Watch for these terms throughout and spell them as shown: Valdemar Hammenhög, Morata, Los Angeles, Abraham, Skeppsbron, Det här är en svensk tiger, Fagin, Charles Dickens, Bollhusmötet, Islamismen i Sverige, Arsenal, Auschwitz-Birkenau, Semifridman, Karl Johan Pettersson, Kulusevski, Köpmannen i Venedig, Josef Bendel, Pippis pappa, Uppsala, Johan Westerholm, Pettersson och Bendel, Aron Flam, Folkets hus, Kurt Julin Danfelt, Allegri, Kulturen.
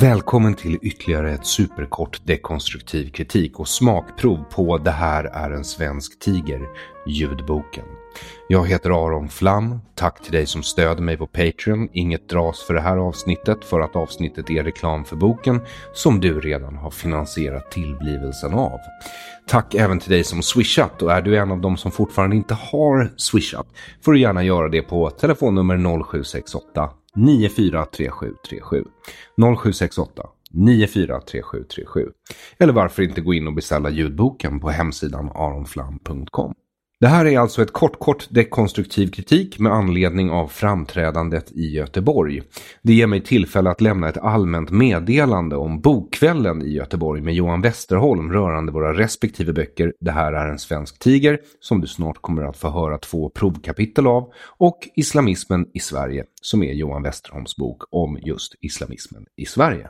Välkommen till ytterligare ett superkort dekonstruktiv kritik och smakprov på Det här är en svensk tiger, ljudboken. Jag heter Aron Flam, tack till dig som stöder mig på Patreon. Inget dras för det här avsnittet för att avsnittet är reklam för boken som du redan har finansierat tillblivelsen av. Tack även till dig som swishat, och är du en av dem som fortfarande inte har swishat får du gärna göra det på telefonnummer 0768. 943737 0768 943737, eller varför inte gå in och beställa ljudboken på hemsidan aronflam.com. Det här är alltså ett kort dekonstruktiv kritik med anledning av framträdandet i Göteborg. Det ger mig tillfälle att lämna ett allmänt meddelande om bokkvällen i Göteborg med Johan Westerholm rörande våra respektive böcker Det här är en svensk tiger, som du snart kommer att få höra 2 provkapitel av, och Islamismen i Sverige, som är Johan Westerholms bok om just islamismen i Sverige.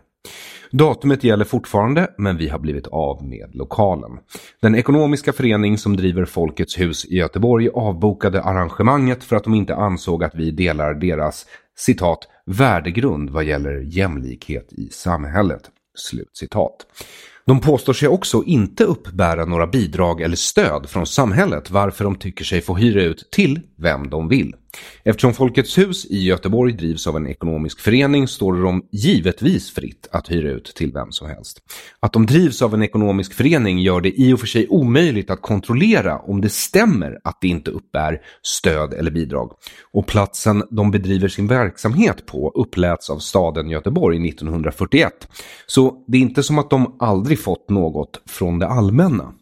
Datumet gäller fortfarande, men vi har blivit av med lokalen. Den ekonomiska förening som driver Folkets hus i Göteborg avbokade arrangemanget för att de inte ansåg att vi delar deras, citat, värdegrund vad gäller jämlikhet i samhället, slutcitat. De påstår sig också inte uppbära några bidrag eller stöd från samhället, varför de tycker sig få hyra ut till vem de vill. Eftersom Folkets hus i Göteborg drivs av en ekonomisk förening står de givetvis fritt att hyra ut till vem som helst. Att de drivs av en ekonomisk förening gör det i och för sig omöjligt att kontrollera om det stämmer att det inte uppbär stöd eller bidrag. Och platsen de bedriver sin verksamhet på uppläts av staden Göteborg 1941. Så det är inte som att de aldrig fått något från det allmänna.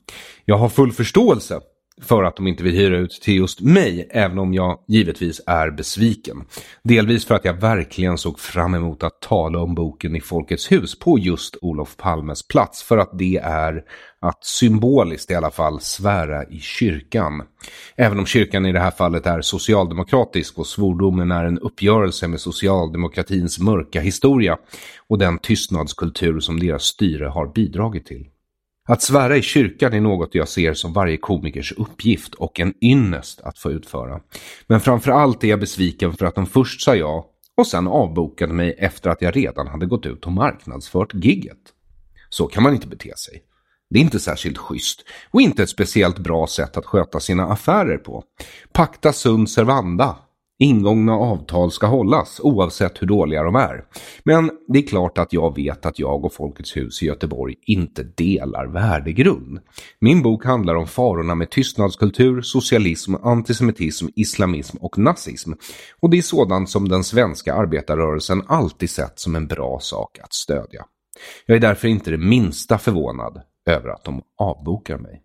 Jag har full förståelse för att de inte vill hyra ut till just mig, även om jag givetvis är besviken. Delvis för att jag verkligen såg fram emot att tala om boken i Folkets hus på just Olof Palmes plats, för att det är att symboliskt i alla fall svära i kyrkan. Även om kyrkan i det här fallet är socialdemokratisk och svordomen är en uppgörelse med socialdemokratins mörka historia och den tystnadskultur som deras styre har bidragit till. Att svära i kyrkan är något jag ser som varje komikers uppgift och en ynnest att få utföra. Men framförallt är jag besviken för att de först sa ja och sen avbokade mig efter att jag redan hade gått ut och marknadsfört gigget. Så kan man inte bete sig. Det är inte särskilt schysst och inte ett speciellt bra sätt att sköta sina affärer på. Pacta sunt servanda. Ingångna avtal ska hållas oavsett hur dåliga de är. Men det är klart att jag vet att jag och Folkets hus i Göteborg inte delar värdegrund. Min bok handlar om farorna med tystnadskultur, socialism, antisemitism, islamism och nazism. Och det är sådant som den svenska arbetarrörelsen alltid sett som en bra sak att stödja. Jag är därför inte det minsta förvånad över att de avbokar mig.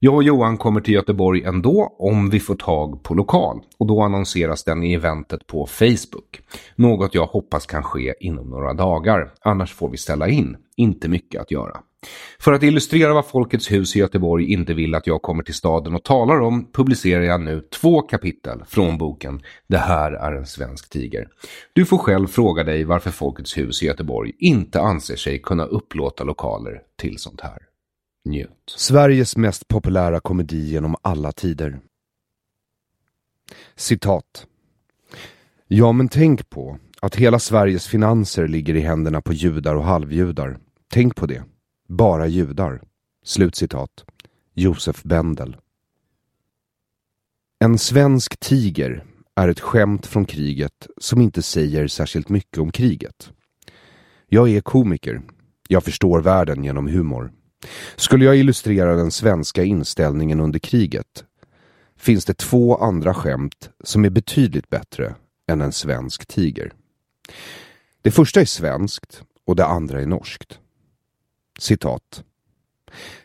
Jag och Johan kommer till Göteborg ändå om vi får tag på lokal, och då annonseras den i eventet på Facebook. Något jag hoppas kan ske inom några dagar, annars får vi ställa in. Inte mycket att göra. För att illustrera vad Folkets hus i Göteborg inte vill att jag kommer till staden och talar om, publicerar jag nu 2 kapitel från boken Det här är en svensk tiger. Du får själv fråga dig varför Folkets hus i Göteborg inte anser sig kunna upplåta lokaler till sånt här. Njut. Sveriges mest populära komedi genom alla tider. Citat. Ja, men tänk på att hela Sveriges finanser ligger i händerna på judar och halvjudar. Tänk på det. Bara judar. Slutcitat. Josef Bendel. En svensk tiger är ett skämt från kriget som inte säger särskilt mycket om kriget. Jag är komiker. Jag förstår världen genom humor. Skulle jag illustrera den svenska inställningen under kriget finns det 2 andra skämt som är betydligt bättre än en svensk tiger. Det första är svenskt och det andra är norskt. Citat.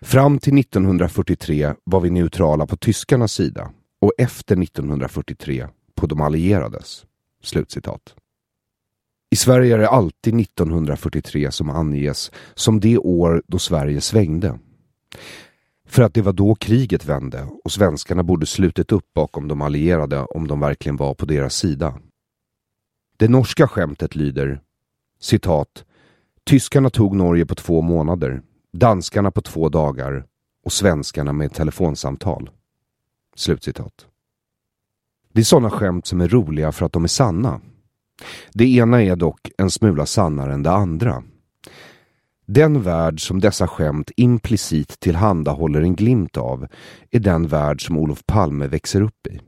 Fram till 1943 var vi neutrala på tyskarnas sida och efter 1943 på de allierades. Slutcitat. I Sverige är det alltid 1943 som anges som det år då Sverige svängde. För att det var då kriget vände och svenskarna borde slutit upp bakom de allierade om de verkligen var på deras sida. Det norska skämtet lyder, citat, tyskarna tog Norge på 2 månader, danskarna på 2 dagar och svenskarna med telefonsamtal. Slutcitat. Det är sådana skämt som är roliga för att de är sanna. Det ena är dock en smula sannare än det andra. Den värld som dessa skämt implicit tillhandahåller en glimt av är den värld som Olof Palme växer upp i.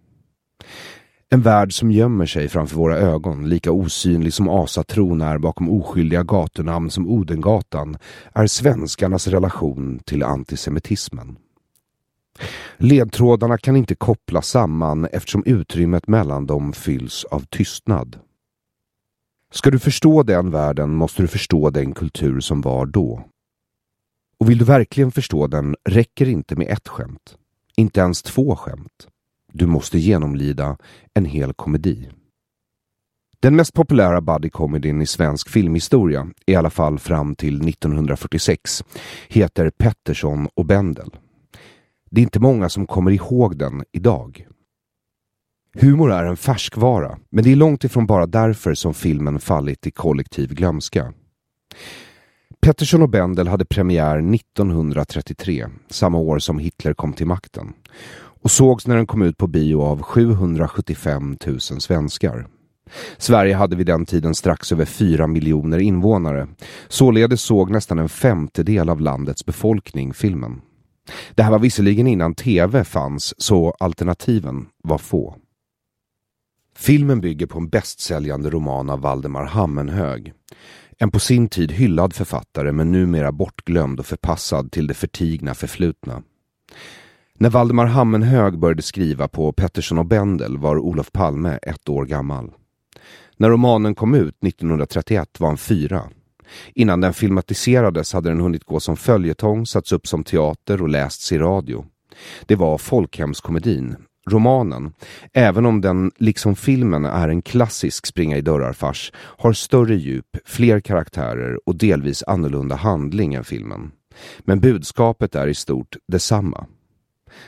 En värld som gömmer sig framför våra ögon, lika osynlig som asatron är bakom oskyldiga gatunamn som Odengatan, är svenskarnas relation till antisemitismen. Ledtrådarna kan inte kopplas samman eftersom utrymmet mellan dem fylls av tystnad. Ska du förstå den världen måste du förstå den kultur som var då. Och vill du verkligen förstå den räcker inte med ett skämt. Inte ens 2 skämt. Du måste genomlida en hel komedi. Den mest populära buddy-comedyn i svensk filmhistoria, i alla fall fram till 1946, heter Pettersson och Bendel. Det är inte många som kommer ihåg den idag. Humor är en färskvara, men det är långt ifrån bara därför som filmen fallit i kollektiv glömska. Pettersson och Bendel hade premiär 1933, samma år som Hitler kom till makten, och sågs när den kom ut på bio av 775 000 svenskar. Sverige hade vid den tiden strax över 4 miljoner invånare, således såg nästan en 1/5 av landets befolkning filmen. Det här var visserligen innan tv fanns, så alternativen var få. Filmen bygger på en bästsäljande roman av Valdemar Hammenhög, en på sin tid hyllad författare men numera bortglömd och förpassad till det förtigna förflutna. När Valdemar Hammenhög började skriva på Pettersson och Bendel var Olof Palme 1 år gammal. När romanen kom ut 1931 var han 4. Innan den filmatiserades hade den hunnit gå som följetong, satts upp som teater och lästs i radio. Det var folkhemskomedin. Romanen, även om den liksom filmen är en klassisk springa i dörrar-fars, har större djup, fler karaktärer och delvis annorlunda handling än filmen. Men budskapet är i stort detsamma.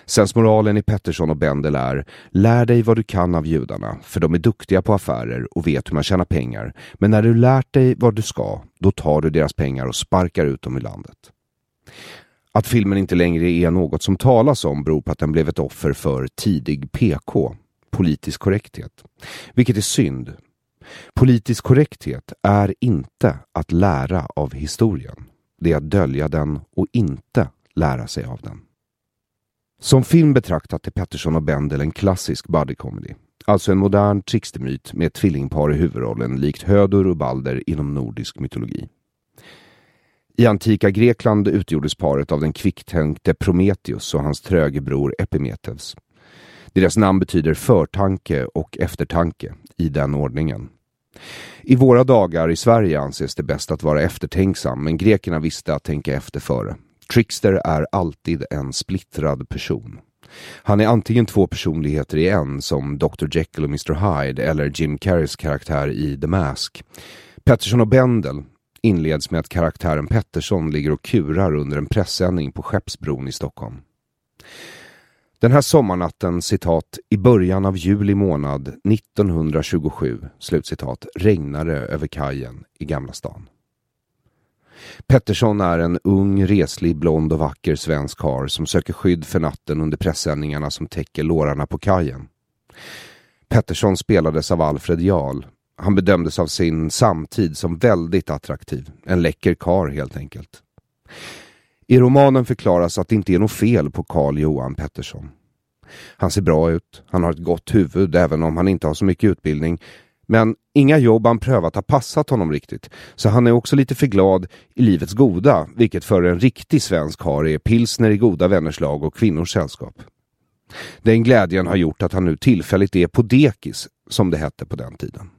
Sensmoralen i Pettersson och Bendel är: lär dig vad du kan av judarna, för de är duktiga på affärer och vet hur man tjänar pengar. Men när du lärt dig vad du ska, då tar du deras pengar och sparkar ut dem i landet. Att filmen inte längre är något som talas om beror på att den blev ett offer för tidig PK, politisk korrekthet. Vilket är synd. Politisk korrekthet är inte att lära av historien. Det är att dölja den och inte lära sig av den. Som film betraktat är Pettersson och Bendel en klassisk buddy-comedy. Alltså en modern trickstermyt med ett tvillingpar i huvudrollen likt Hödur och Balder inom nordisk mytologi. I antika Grekland utgjordes paret av den kvicktänkte Prometheus och hans trögebror Epimetheus. Deras namn betyder förtanke och eftertanke, i den ordningen. I våra dagar i Sverige anses det bäst att vara eftertänksam, men grekerna visste att tänka efter före. Trickster är alltid en splittrad person. Han är antingen två personligheter i en, som Dr. Jekyll och Mr. Hyde eller Jim Carreys karaktär i The Mask. Pettersson och Bendel inleds med att karaktären Pettersson ligger och kurar under en pressändning på Skeppsbron i Stockholm. Den här sommarnatten, citat, i början av juli månad 1927, slutcitat, regnade över kajen i Gamla stan. Pettersson är en ung, reslig, blond och vacker svensk karl som söker skydd för natten under pressändningarna som täcker lårarna på kajen. Pettersson spelades av Alfred Jarl. Han bedömdes av sin samtid som väldigt attraktiv. En läcker karl helt enkelt. I romanen förklaras att det inte är något fel på Karl Johan Pettersson. Han ser bra ut, han har ett gott huvud även om han inte har så mycket utbildning. Men inga jobb han prövat har passat honom riktigt. Så han är också lite för glad i livets goda, vilket för en riktig svensk har är pilsner i goda vänners lag och kvinnors sällskap. Den glädjen har gjort att han nu tillfälligt är på dekis, som det hette på den tiden.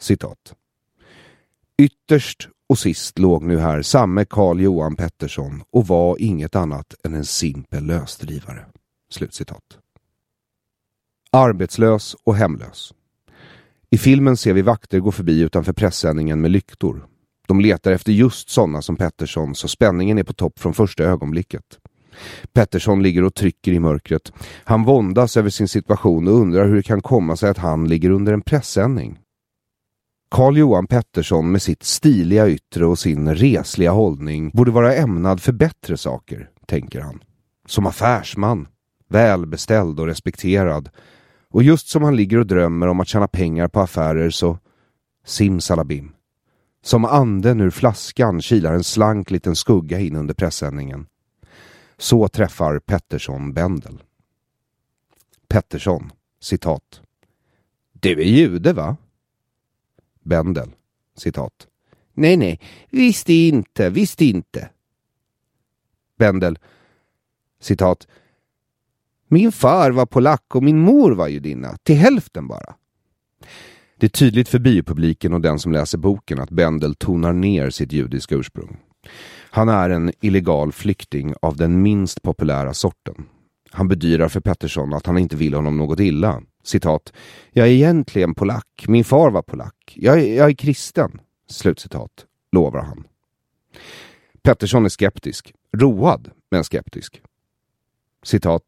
Citat. Ytterst och sist låg nu här samme Karl Johan Pettersson och var inget annat än en simpel lösdrivare. Slutcitat. Arbetslös och hemlös. I filmen ser vi vakter gå förbi utanför pressändningen med lyktor. De letar efter just sådana som Pettersson, så spänningen är på topp från första ögonblicket. Pettersson ligger och trycker i mörkret. Han våndas över sin situation och undrar hur det kan komma sig att han ligger under en pressändning. Karl Johan Pettersson med sitt stiliga yttre och sin resliga hållning borde vara ämnad för bättre saker, tänker han. Som affärsman, välbeställd och respekterad. Och just som han ligger och drömmer om att tjäna pengar på affärer så, simsalabim. Som anden ur flaskan kilar en slank liten skugga in under pressändningen. Så träffar Pettersson Bendel. Pettersson, citat. Du är jude va? Bendel, citat. Nej, visst inte. Bendel, citat. Min far var polack och min mor var judinna, till hälften bara. Det är tydligt för biopubliken och den som läser boken att Bendel tonar ner sitt judiska ursprung. Han är en illegal flykting av den minst populära sorten. Han bedyrar för Pettersson att han inte vill honom något illa. Citat, jag är egentligen polack, min far var polack, jag är kristen. Slutcitat, lovar han. Pettersson är skeptisk, road men skeptisk. Citat,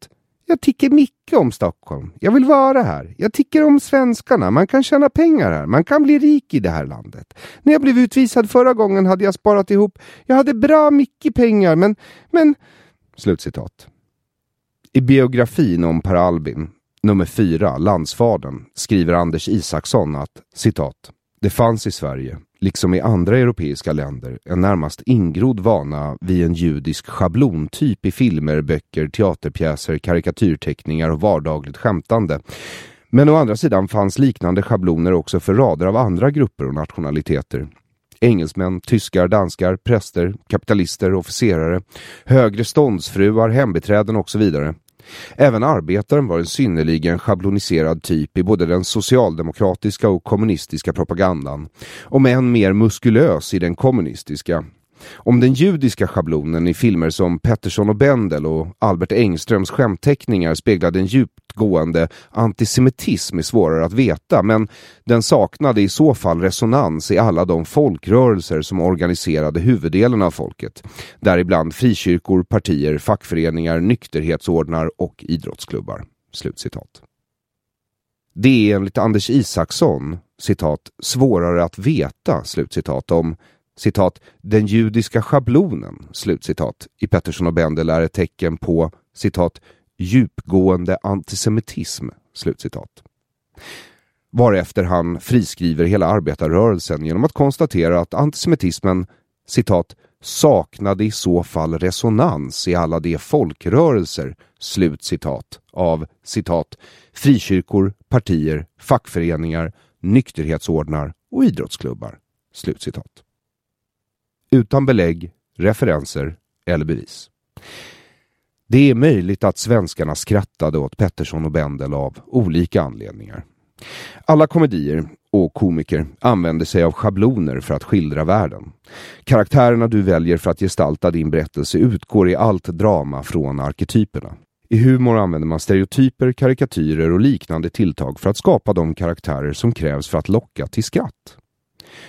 jag tycker mycket om Stockholm. Jag vill vara här. Jag tycker om svenskarna. Man kan tjäna pengar här. Man kan bli rik i det här landet. När jag blev utvisad förra gången hade jag sparat ihop. Jag hade bra mycket pengar, men... Slutcitat. I biografin om Per Albin, nummer 4, Landsfadern, skriver Anders Isaksson att, citat, det fanns i Sverige, liksom i andra europeiska länder, en närmast ingrodd vana vid en judisk schablontyp i filmer, böcker, teaterpjäser, karikatyrteckningar och vardagligt skämtande. Men å andra sidan fanns liknande schabloner också för rader av andra grupper och nationaliteter. Engelsmän, tyskar, danskar, präster, kapitalister, officerare, högre ståndsfruar, hembiträden och så vidare. Även arbetaren var en synnerligen schabloniserad typ i både den socialdemokratiska och kommunistiska propagandan, om än mer muskulös i den kommunistiska. Om den judiska schablonen i filmer som Pettersson och Bendel och Albert Engströms skämtteckningar speglade en djupgående antisemitism är svårare att veta, men den saknade i så fall resonans i alla de folkrörelser som organiserade huvuddelen av folket, däribland frikyrkor, partier, fackföreningar, nykterhetsordnar och idrottsklubbar. Slutcitat. Det är enligt Anders Isaksson, citat, svårare att veta, slutcitat, om citat, den judiska schablonen, slutcitat, i Pettersson och Bendel är ett tecken på, citat, djupgående antisemitism, slutcitat. Varefter han friskriver hela arbetarrörelsen genom att konstatera att antisemitismen, citat, saknade i så fall resonans i alla de folkrörelser, slutcitat, av, citat, frikyrkor, partier, fackföreningar, nykterhetsordnar och idrottsklubbar, slutcitat. Utan belägg, referenser eller bevis. Det är möjligt att svenskarna skrattade åt Pettersson och Bendel av olika anledningar. Alla komedier och komiker använder sig av schabloner för att skildra världen. Karaktärerna du väljer för att gestalta din berättelse utgår i allt drama från arketyperna. I humor använder man stereotyper, karikatyrer och liknande tilltag för att skapa de karaktärer som krävs för att locka till skratt.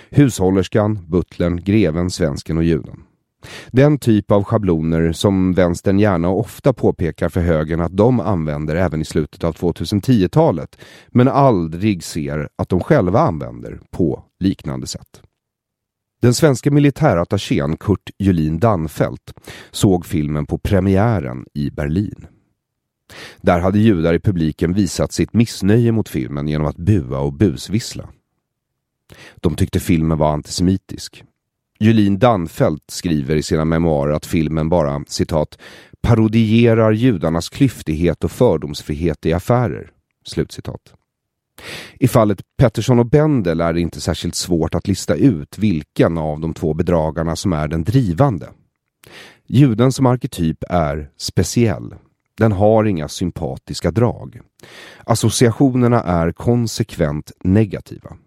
Hushållerskan, butlern, greven, svensken och juden. Den typ av schabloner som vänstern gärna och ofta påpekar för högern att de använder även i slutet av 2010-talet, men aldrig ser att de själva använder på liknande sätt. Den svenska militärattachén Kurt Julin Danfelt såg filmen på premiären i Berlin. Där hade judar i publiken visat sitt missnöje mot filmen genom att bua och busvissla. De tyckte filmen var antisemitisk. Julin Danfelt skriver i sina memoarer att filmen bara, citat, parodierar judarnas klyftighet och fördomsfrihet i affärer, slutcitat. I fallet Pettersson och Bendel är det inte särskilt svårt att lista ut vilken av de två bedragarna som är den drivande. Juden som arketyp är speciell. Den har inga sympatiska drag. Associationerna är konsekvent negativa.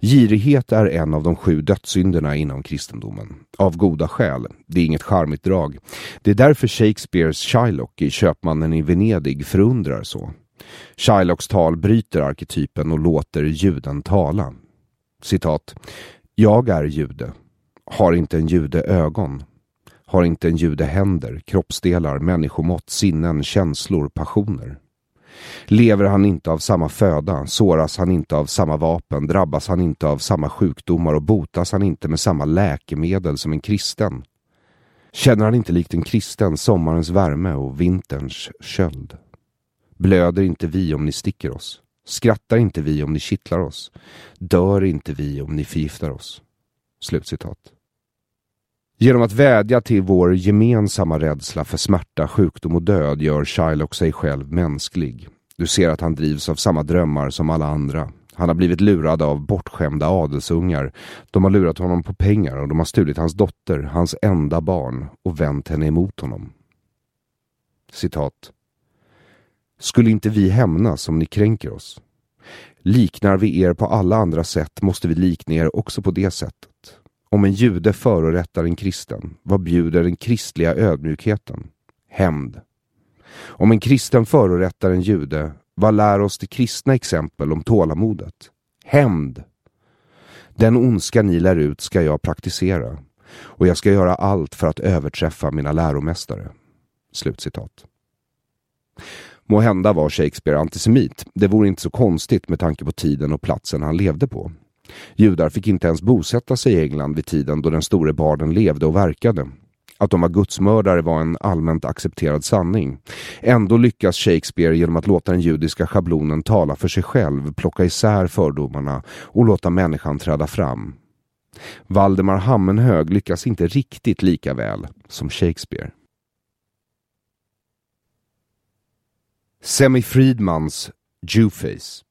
Girighet är en av de 7 dödssynderna inom kristendomen. Av goda skäl. Det är inget charmigt drag. Det är därför Shakespeares Shylock i Köpmannen i Venedig förundrar så. Shylocks tal bryter arketypen och låter juden tala. Citat. Jag är jude. Har inte en jude ögon. Har inte en jude händer, kroppsdelar, människomått, sinnen, känslor, passioner. Lever han inte av samma föda, såras han inte av samma vapen, drabbas han inte av samma sjukdomar och botas han inte med samma läkemedel som en kristen. Känner han inte likt en kristen sommarens värme och vinterns köld. Blöder inte vi om ni sticker oss. Skrattar inte vi om ni kittlar oss. Dör inte vi om ni förgiftar oss. Slutcitat. Genom att vädja till vår gemensamma rädsla för smärta, sjukdom och död gör Shylock sig själv mänsklig. Du ser att han drivs av samma drömmar som alla andra. Han har blivit lurad av bortskämda adelsungar. De har lurat honom på pengar och de har stulit hans dotter, hans enda barn, och vänt henne emot honom. Citat. Skulle inte vi hämnas om ni kränker oss? Liknar vi er på alla andra sätt måste vi likna er också på det sättet. Om en jude förorättar en kristen, vad bjuder den kristliga ödmjukheten? Hämnd. Om en kristen förorättar en jude, vad lär oss det kristna exempel om tålamodet? Hämnd. Den ondska ni lär ut ska jag praktisera, och jag ska göra allt för att överträffa mina läromästare. Slutcitat. Må hända var Shakespeare antisemit. Det vore inte så konstigt med tanke på tiden och platsen han levde på. Judar fick inte ens bosätta sig i England vid tiden då den store barden levde och verkade. Att de var gudsmördare var en allmänt accepterad sanning. Ändå lyckas Shakespeare genom att låta den judiska schablonen tala för sig själv, plocka isär fördomarna och låta människan träda fram. Valdemar Hammenhög lyckas inte riktigt lika väl som Shakespeare. Semifridmans Jewface.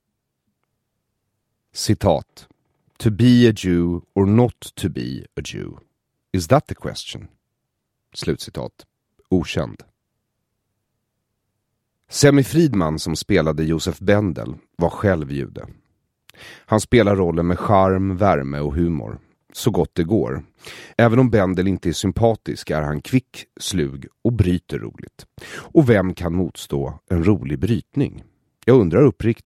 Citat. To be a Jew or not to be a Jew. Is that the question? Slutcitat. Okänd. Semifridman, som spelade Josef Bendel, var själv jude. Han spelar rollen med charm, värme och humor. Så gott det går. Även om Bendel inte är sympatisk är han kvick, slug och bryter roligt. Och vem kan motstå en rolig brytning? Jag undrar uppriktigt.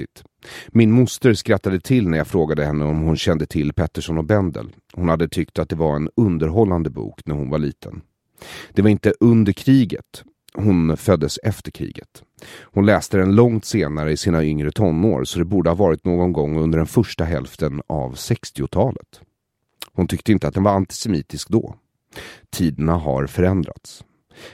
riktigt. Min moster skrattade till när jag frågade henne om hon kände till Pettersson och Bendel. Hon hade tyckt att det var en underhållande bok när hon var liten. Det var inte under kriget. Hon föddes efter kriget. Hon läste den långt senare i sina yngre tonår, så det borde ha varit någon gång under den första hälften av 60-talet. Hon tyckte inte att den var antisemitisk då. Tiderna har förändrats.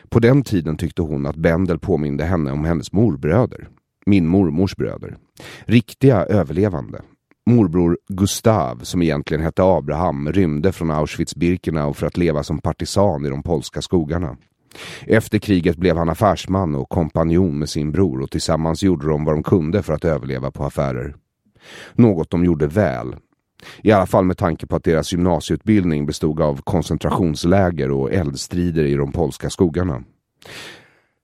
På den tiden tyckte hon att Bendel påminde henne om hennes morbröder. Min mormors bröder. Riktiga överlevande. Morbror Gustav, som egentligen hette Abraham, rymde från Auschwitz-Birkenau för att leva som partisan i de polska skogarna. Efter kriget blev han affärsman och kompanjon med sin bror, och tillsammans gjorde de vad de kunde för att överleva på affärer. Något de gjorde väl. I alla fall med tanke på att deras gymnasieutbildning bestod av koncentrationsläger och eldstrider i de polska skogarna.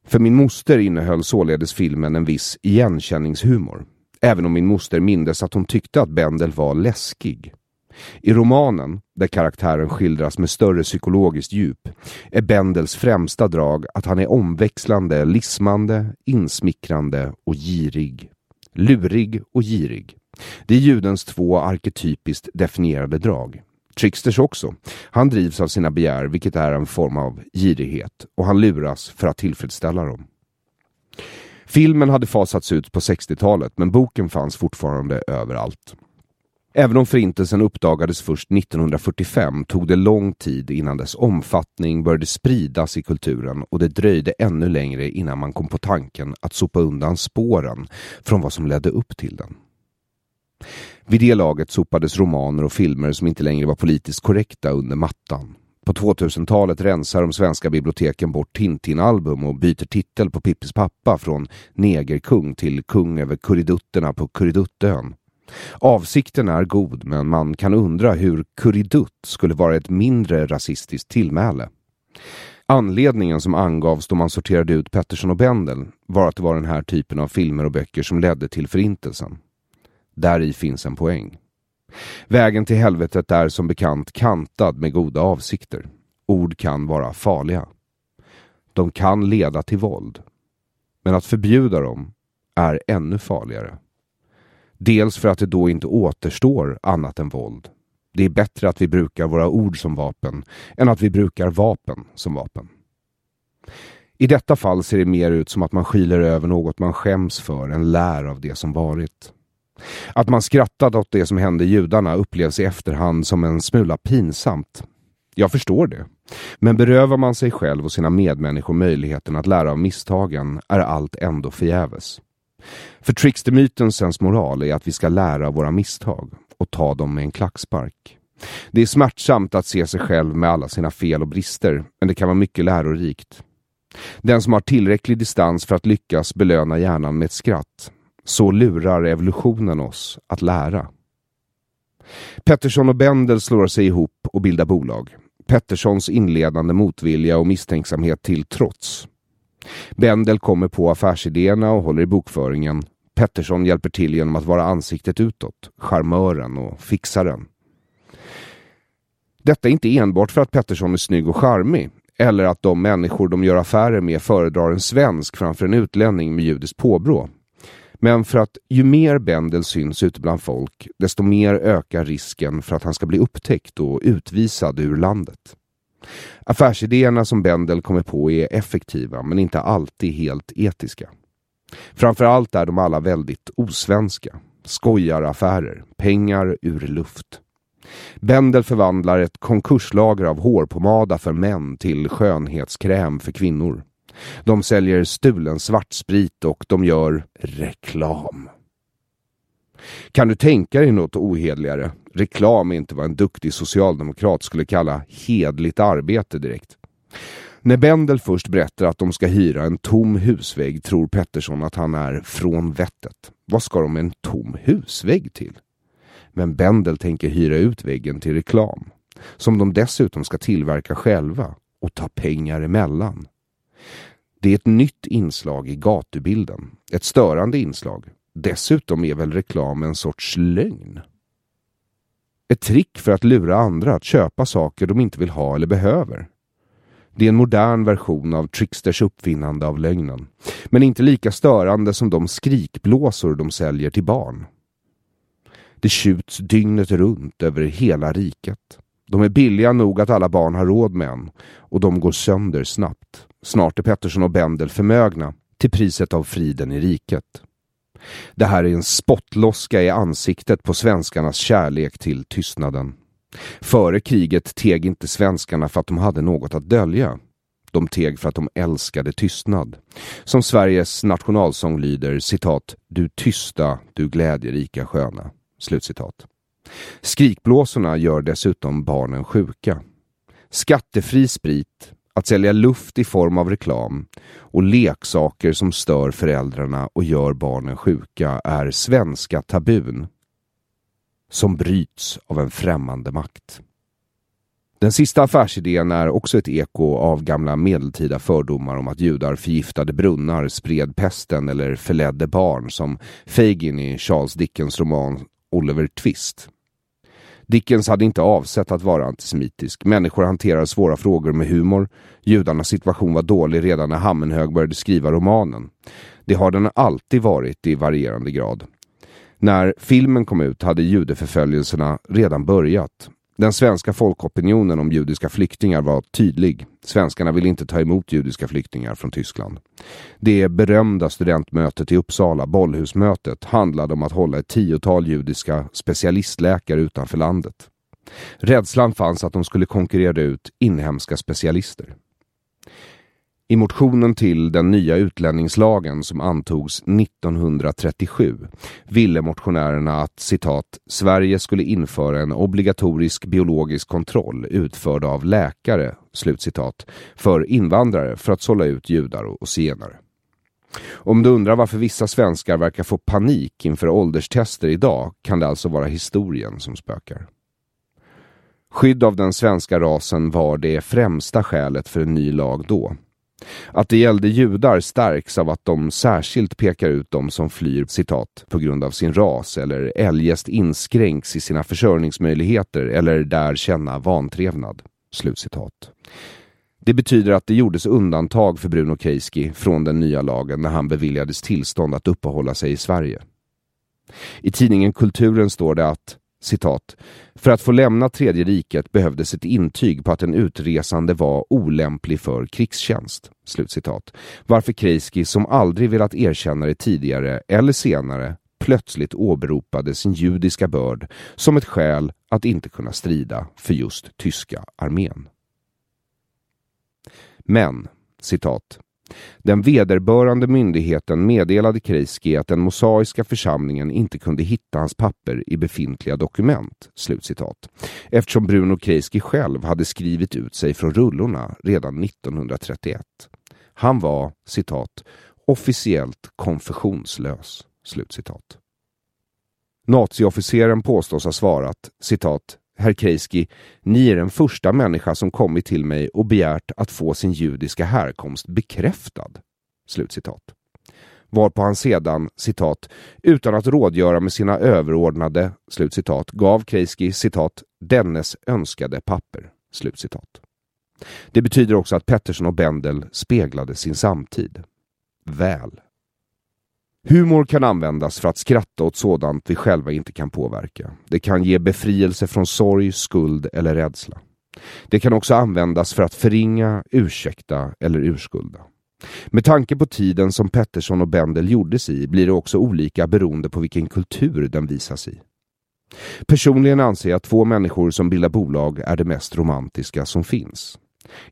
För min moster innehöll således filmen en viss igenkänningshumor. Även om min moster mindes att hon tyckte att Bendel var läskig. I romanen, där karaktären skildras med större psykologiskt djup, är Bendels främsta drag att han är omväxlande, lismande, insmickrande och girig. Lurig och girig. Det är judens två arketypiskt definierade drag. Tricksters också. Han drivs av sina begär, vilket är en form av girighet, och han luras för att tillfredsställa dem. Filmen hade fasats ut på 60-talet, men boken fanns fortfarande överallt. Även om förintelsen uppdagades först 1945 tog det lång tid innan dess omfattning började spridas i kulturen, och det dröjde ännu längre innan man kom på tanken att sopa undan spåren från vad som ledde upp till den. Vid det laget sopades romaner och filmer som inte längre var politiskt korrekta under mattan. På 2000-talet rensar de svenska biblioteken bort Tintin-album och byter titel på Pippis pappa från negerkung till kung över kuridutterna på Kuriduttön. Avsikten är god, men man kan undra hur kuridutt skulle vara ett mindre rasistiskt tillmäle. Anledningen som angavs då man sorterade ut Pettersson och Bendel var att det var den här typen av filmer och böcker som ledde till förintelsen. Där i finns en poäng. Vägen till helvetet är som bekant kantad med goda avsikter. Ord kan vara farliga. De kan leda till våld. Men att förbjuda dem är ännu farligare. Dels för att det då inte återstår annat än våld. Det är bättre att vi brukar våra ord som vapen än att vi brukar vapen som vapen. I detta fall ser det mer ut som att man skyler över något man skäms för än lär av det som varit. Att man skrattade åt det som hände judarna upplevs i efterhand som en smula pinsamt. Jag förstår det. Men berövar man sig själv och sina medmänniskor möjligheten att lära av misstagen är allt ändå förgäves. För trickstermytens moral är att vi ska lära av våra misstag och ta dem med en klackspark. Det är smärtsamt att se sig själv med alla sina fel och brister, men det kan vara mycket lärorikt. Den som har tillräcklig distans för att lyckas belönar hjärnan med ett skratt. Så lurar evolutionen oss att lära. Pettersson och Bendel slår sig ihop och bildar bolag. Petterssons inledande motvilja och misstänksamhet till trots. Bendel kommer på affärsidéerna och håller i bokföringen. Pettersson hjälper till genom att vara ansiktet utåt, charmören och fixaren. Detta är inte enbart för att Pettersson är snygg och charmig, eller att de människor de gör affärer med föredrar en svensk framför en utlänning med judiskt påbrå. Men för att ju mer Bendel syns ute bland folk, desto mer ökar risken för att han ska bli upptäckt och utvisad ur landet. Affärsidéerna som Bendel kommer på är effektiva, men inte alltid helt etiska. Framförallt är de alla väldigt osvenska. Skojaraffärer, pengar ur luft. Bendel förvandlar ett konkurslager av hårpomada för män till skönhetskräm för kvinnor. De säljer stulen svartsprit och de gör reklam. Kan du tänka dig något ohederligare? Reklam är inte vad en duktig socialdemokrat skulle kalla hedligt arbete direkt. När Bendel först berättar att de ska hyra en tom husvägg tror Pettersson att han är från vettet. Vad ska de med en tom husvägg till? Men Bendel tänker hyra ut väggen till reklam, som de dessutom ska tillverka själva och ta pengar emellan. Det är ett nytt inslag i gatubilden. Ett störande inslag. Dessutom är väl reklam en sorts lögn. Ett trick för att lura andra att köpa saker de inte vill ha eller behöver. Det är en modern version av tricksters uppfinnande av lögnen. Men inte lika störande som de skrikblåsor de säljer till barn. Det skjuts dygnet runt över hela riket. De är billiga nog att alla barn har råd med en. Och de går sönder snabbt. Snart är Pettersson och Bendel förmögna till priset av friden i riket. Det här är en spottloska i ansiktet på svenskarnas kärlek till tystnaden. Före kriget teg inte svenskarna för att de hade något att dölja. De teg för att de älskade tystnad. Som Sveriges nationalsång lyder, citat, du tysta, du glädjerika sköna, slutcitat. Skrikblåsorna gör dessutom barnen sjuka. Skattefri sprit, att sälja luft i form av reklam och leksaker som stör föräldrarna och gör barnen sjuka är svenska tabun som bryts av en främmande makt. Den sista affärsidén är också ett eko av gamla medeltida fördomar om att judar förgiftade brunnar, spred pesten eller förledde barn, som Fagin i Charles Dickens roman Oliver Twist. Dickens hade inte avsett att vara antisemitisk. Människor hanterar svåra frågor med humor. Judarnas situation var dålig redan när Hammenhög började skriva romanen. Det har den alltid varit i varierande grad. När filmen kom ut hade judeförföljelserna redan börjat. Den svenska folkopinionen om judiska flyktingar var tydlig. Svenskarna ville inte ta emot judiska flyktingar från Tyskland. Det berömda studentmötet i Uppsala, bollhusmötet, handlade om att hålla ett 10-tal judiska specialistläkare utanför landet. Rädslan fanns att de skulle konkurrera ut inhemska specialister. I motionen till den nya utlänningslagen som antogs 1937 ville motionärerna att, citat, Sverige skulle införa en obligatorisk biologisk kontroll utförd av läkare, slutcitat, för invandrare för att sålla ut judar och zigenare. Om du undrar varför vissa svenskar verkar få panik inför ålderstester idag kan det alltså vara historien som spökar. Skydd av den svenska rasen var det främsta skälet för en ny lag då. Att det gällde judar stärks av att de särskilt pekar ut dem som flyr, citat, på grund av sin ras eller eljest inskränks i sina försörjningsmöjligheter eller där känna vantrevnad, slutcitat. Det betyder att det gjordes undantag för Bruno Kreisky från den nya lagen när han beviljades tillstånd att uppehålla sig i Sverige. I tidningen Kulturen står det att, citat, för att få lämna Tredje riket behövdes ett intyg på att en utresande var olämplig för krigstjänst, slutcitat. Varför Kreisky, som aldrig velat erkänna det tidigare eller senare, plötsligt åberopade sin judiska börd som ett skäl att inte kunna strida för just tyska armén. Men, citat, den vederbörande myndigheten meddelade Kreisky att den mosaiska församlingen inte kunde hitta hans papper i befintliga dokument, slutcitat. Eftersom Bruno Kreisky själv hade skrivit ut sig från rullorna redan 1931. Han var, citat, officiellt konfessionslös, slutcitat. Naziofficeren påstås ha svarat, citat, herr Kreisky, ni är den första människa som kommit till mig och begärt att få sin judiska härkomst bekräftad. Slutcitat. Varpå han sedan, citat, utan att rådgöra med sina överordnade, slutcitat, gav Kreisky, citat, dennes önskade papper, slutcitat. Det betyder också att Pettersson och Bendel speglade sin samtid. Väl. Humor kan användas för att skratta åt sådant vi själva inte kan påverka. Det kan ge befrielse från sorg, skuld eller rädsla. Det kan också användas för att förringa, ursäkta eller urskulda. Med tanke på tiden som Pettersson och Bendel gjordes i blir det också olika beroende på vilken kultur den visas i. Personligen anser jag att två människor som bildar bolag är det mest romantiska som finns.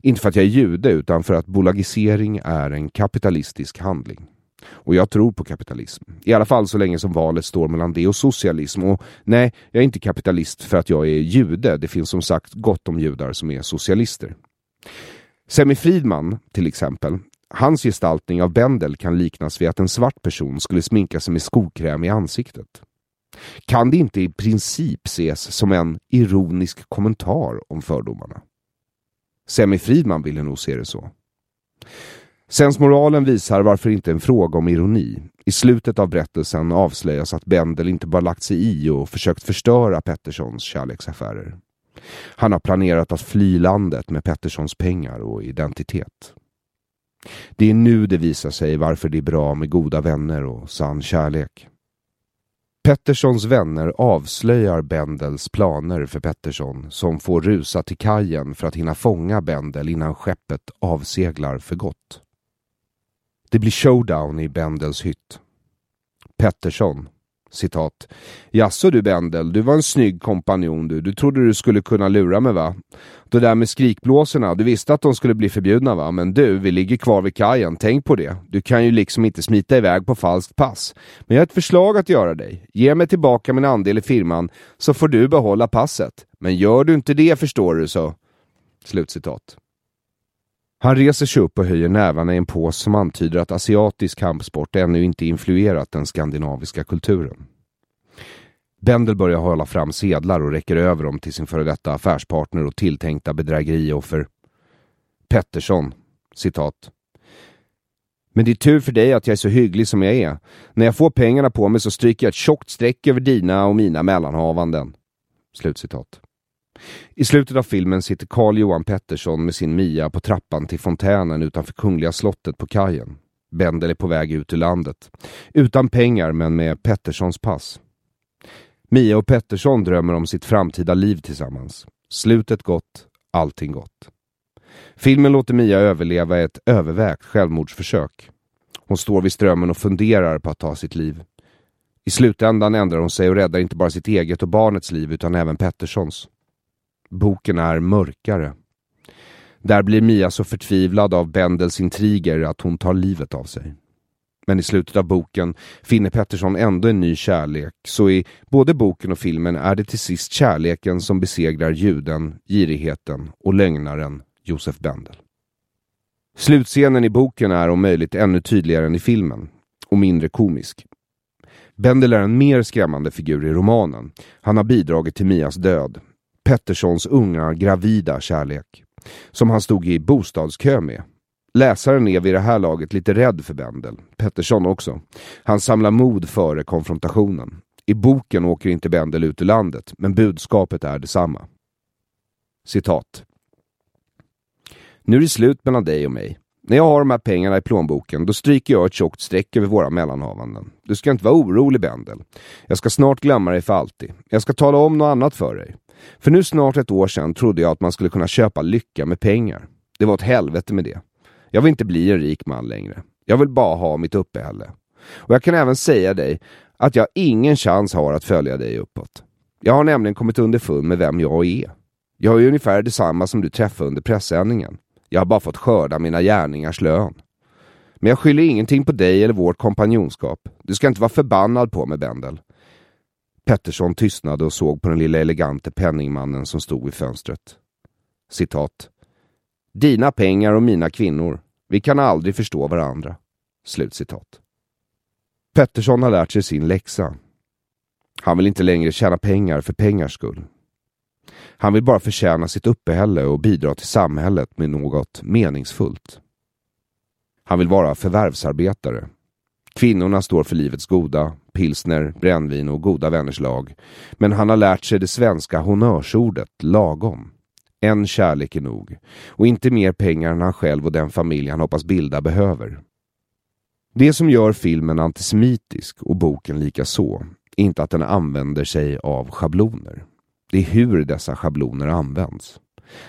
Inte för att jag är jude utan för att bolagisering är en kapitalistisk handling. Och jag tror på kapitalism. I alla fall så länge som valet står mellan det och socialism. Och nej, jag är inte kapitalist för att jag är jude. Det finns som sagt gott om judar som är socialister. Semifridman, till exempel. Hans gestaltning av Bendel kan liknas vid att en svart person skulle sminka sig med skokräm i ansiktet. Kan det inte i princip ses som en ironisk kommentar om fördomarna? Semifridman ville nog se det så. Sensmoralen visar varför inte en fråga om ironi. I slutet av berättelsen avslöjas att Bendel inte bara lagt sig i och försökt förstöra Petterssons kärleksaffärer. Han har planerat att fly landet med Petterssons pengar och identitet. Det är nu det visar sig varför det är bra med goda vänner och sann kärlek. Petterssons vänner avslöjar Bendels planer för Pettersson, som får rusa till kajen för att hinna fånga Bendel innan skeppet avseglar för gott. Det blir showdown i Bendels hytt. Pettersson, citat: "Jaså du Bendel, du var en snygg kompanjon du. Du trodde du skulle kunna lura mig va? Det där med skrikblåserna, du visste att de skulle bli förbjudna va? Men du, vi ligger kvar vid kajen, tänk på det. Du kan ju liksom inte smita iväg på falskt pass. Men jag har ett förslag att göra dig. Ge mig tillbaka min andel i firman så får du behålla passet. Men gör du inte det förstår du så..." Slutcitat. Han reser sig upp och höjer nävarna i en påse som antyder att asiatisk kampsport ännu inte influerat den skandinaviska kulturen. Bendel börjar hålla fram sedlar och räcker över dem till sin före detta affärspartner och tilltänkta bedrägerioffer. Pettersson, citat: "Men det är tur för dig att jag är så hygglig som jag är. När jag får pengarna på mig så stryker jag ett tjockt streck över dina och mina mellanhavanden." Slutcitat. I slutet av filmen sitter Karl Johan Pettersson med sin Mia på trappan till fontänen utanför Kungliga slottet på kajen. Bendel är på väg ut ur landet. Utan pengar men med Petterssons pass. Mia och Pettersson drömmer om sitt framtida liv tillsammans. Slutet gott, allting gott. Filmen låter Mia överleva ett övervägt självmordsförsök. Hon står vid strömmen och funderar på att ta sitt liv. I slutändan ändrar hon sig och räddar inte bara sitt eget och barnets liv utan även Petterssons. Boken är mörkare. Där blir Mia så förtvivlad av Bendels intriger att hon tar livet av sig. Men i slutet av boken finner Pettersson ändå en ny kärlek. Så i både boken och filmen är det till sist kärleken som besegrar juden, girigheten och lögnaren Josef Bendel. Slutscenen i boken är om möjligt ännu tydligare än i filmen. Och mindre komisk. Bendel är en mer skrämmande figur i romanen. Han har bidragit till Mias död. Petterssons unga, gravida kärlek. Som han stod i bostadskö med. Läsaren är vid det här laget lite rädd för Bendel. Pettersson också. Han samlar mod före konfrontationen. I boken åker inte Bendel ut ur landet, men budskapet är detsamma. Citat: "Nu är det slut mellan dig och mig. När jag har de här pengarna i plånboken, då stryker jag ett tjockt streck över våra mellanhavanden. Du ska inte vara orolig, Bendel. Jag ska snart glömma dig för alltid. Jag ska tala om något annat för dig. För nu snart ett år sedan trodde jag att man skulle kunna köpa lycka med pengar. Det var ett helvete med det. Jag vill inte bli en rik man längre. Jag vill bara ha mitt uppehälle. Och jag kan även säga dig att jag ingen chans har att följa dig uppåt. Jag har nämligen kommit underfund med vem jag är. Jag är ungefär detsamma som du träffade under pressändningen. Jag har bara fått skörda mina gärningars lön. Men jag skyller ingenting på dig eller vårt kompanjonskap. Du ska inte vara förbannad på mig, Bendel." Pettersson tystnade och såg på den lilla elegante penningmannen som stod vid fönstret. Citat: "Dina pengar och mina kvinnor. Vi kan aldrig förstå varandra." Slutcitat. Pettersson har lärt sig sin läxa. Han vill inte längre tjäna pengar för pengars skull. Han vill bara förtjäna sitt uppehälle och bidra till samhället med något meningsfullt. Han vill vara förvärvsarbetare. Kvinnorna står för livets goda, pilsner, brännvin och goda vänners lag. Men han har lärt sig det svenska honnörsordet lagom. En kärlek är nog. Och inte mer pengar än han själv och den familj han hoppas bilda behöver. Det som gör filmen antisemitisk och boken lika så, inte att den använder sig av schabloner. Det är hur dessa schabloner används.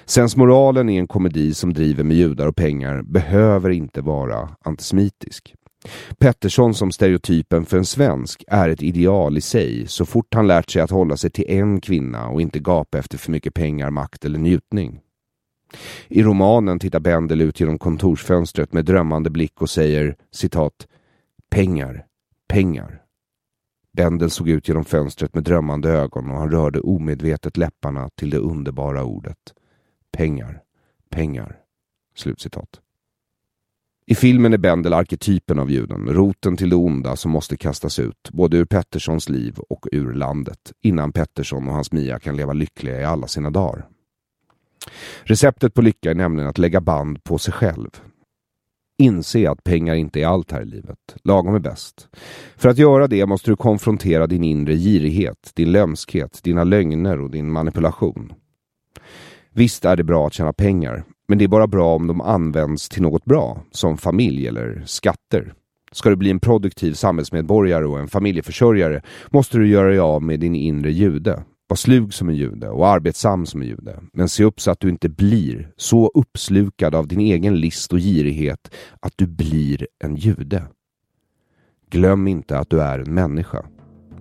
Sensmoralen i en komedi som driver med judar och pengar behöver inte vara antisemitisk. Pettersson som stereotypen för en svensk är ett ideal i sig så fort han lärt sig att hålla sig till en kvinna och inte gapa efter för mycket pengar, makt eller njutning. I romanen tittar Bendel ut genom kontorsfönstret med drömmande blick och säger, citat: "Pengar, pengar." Bendel såg ut genom fönstret med drömmande ögon och han rörde omedvetet läpparna till det underbara ordet. Pengar, pengar. Slutcitat. I filmen är Bendel arketypen av juden, roten till det onda som måste kastas ut, både ur Petterssons liv och ur landet, innan Pettersson och hans Mia kan leva lyckliga i alla sina dagar. Receptet på lycka är nämligen att lägga band på sig själv. Inse att pengar inte är allt här i livet. Lagom är bäst. För att göra det måste du konfrontera din inre girighet, din lömskhet, dina lögner och din manipulation. Visst är det bra att tjäna pengar, men det är bara bra om de används till något bra, som familj eller skatter. Ska du bli en produktiv samhällsmedborgare och en familjeförsörjare måste du göra dig av med din inre jude. Var slug som en jude och arbetsam som en jude. Men se upp så att du inte blir så uppslukad av din egen list och girighet att du blir en jude. Glöm inte att du är en människa.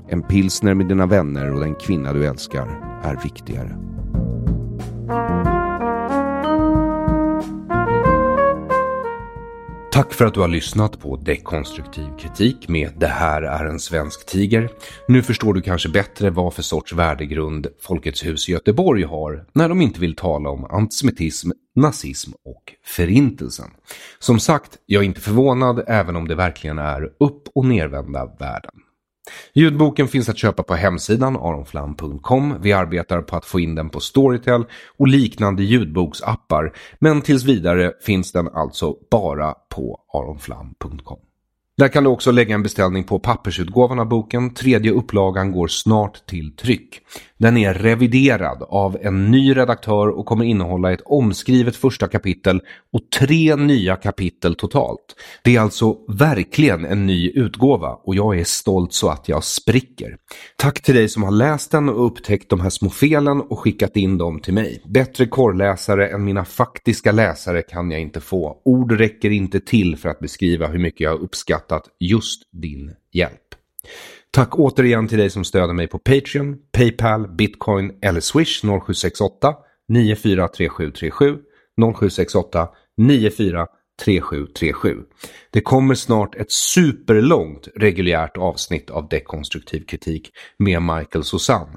En pilsner med dina vänner och den kvinna du älskar är viktigare. Tack för att du har lyssnat på Dekonstruktiv kritik med Det här är en svensk tiger. Nu förstår du kanske bättre vad för sorts värdegrund Folkets hus i Göteborg har när de inte vill tala om antisemitism, nazism och förintelsen. Som sagt, jag är inte förvånad även om det verkligen är upp- och nervända världen. Ljudboken finns att köpa på hemsidan aronflam.com. Vi arbetar på att få in den på Storytel och liknande ljudboksappar, men tills vidare finns den alltså bara på aronflam.com. Där kan du också lägga en beställning på pappersutgåvan av boken. Tredje upplagan går snart till tryck. Den är reviderad av en ny redaktör och kommer innehålla ett omskrivet första kapitel och 3 nya kapitel totalt. Det är alltså verkligen en ny utgåva och jag är stolt så att jag spricker. Tack till dig som har läst den och upptäckt de här små felen och skickat in dem till mig. Bättre korrläsare än mina faktiska läsare kan jag inte få. Ord räcker inte till för att beskriva hur mycket jag uppskattar just din hjälp. Tack återigen till dig som stöder mig på Patreon, PayPal, Bitcoin eller Swish 0768 943737 0768 943737. Det kommer snart ett superlångt reguljärt avsnitt av Dekonstruktiv kritik med Michael Susanne.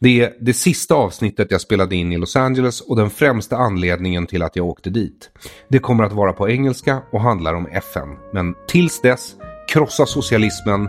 Det är det sista avsnittet jag spelade in i Los Angeles och den främsta anledningen till att jag åkte dit. Det kommer att vara på engelska och handlar om FN. Men tills dess, krossa socialismen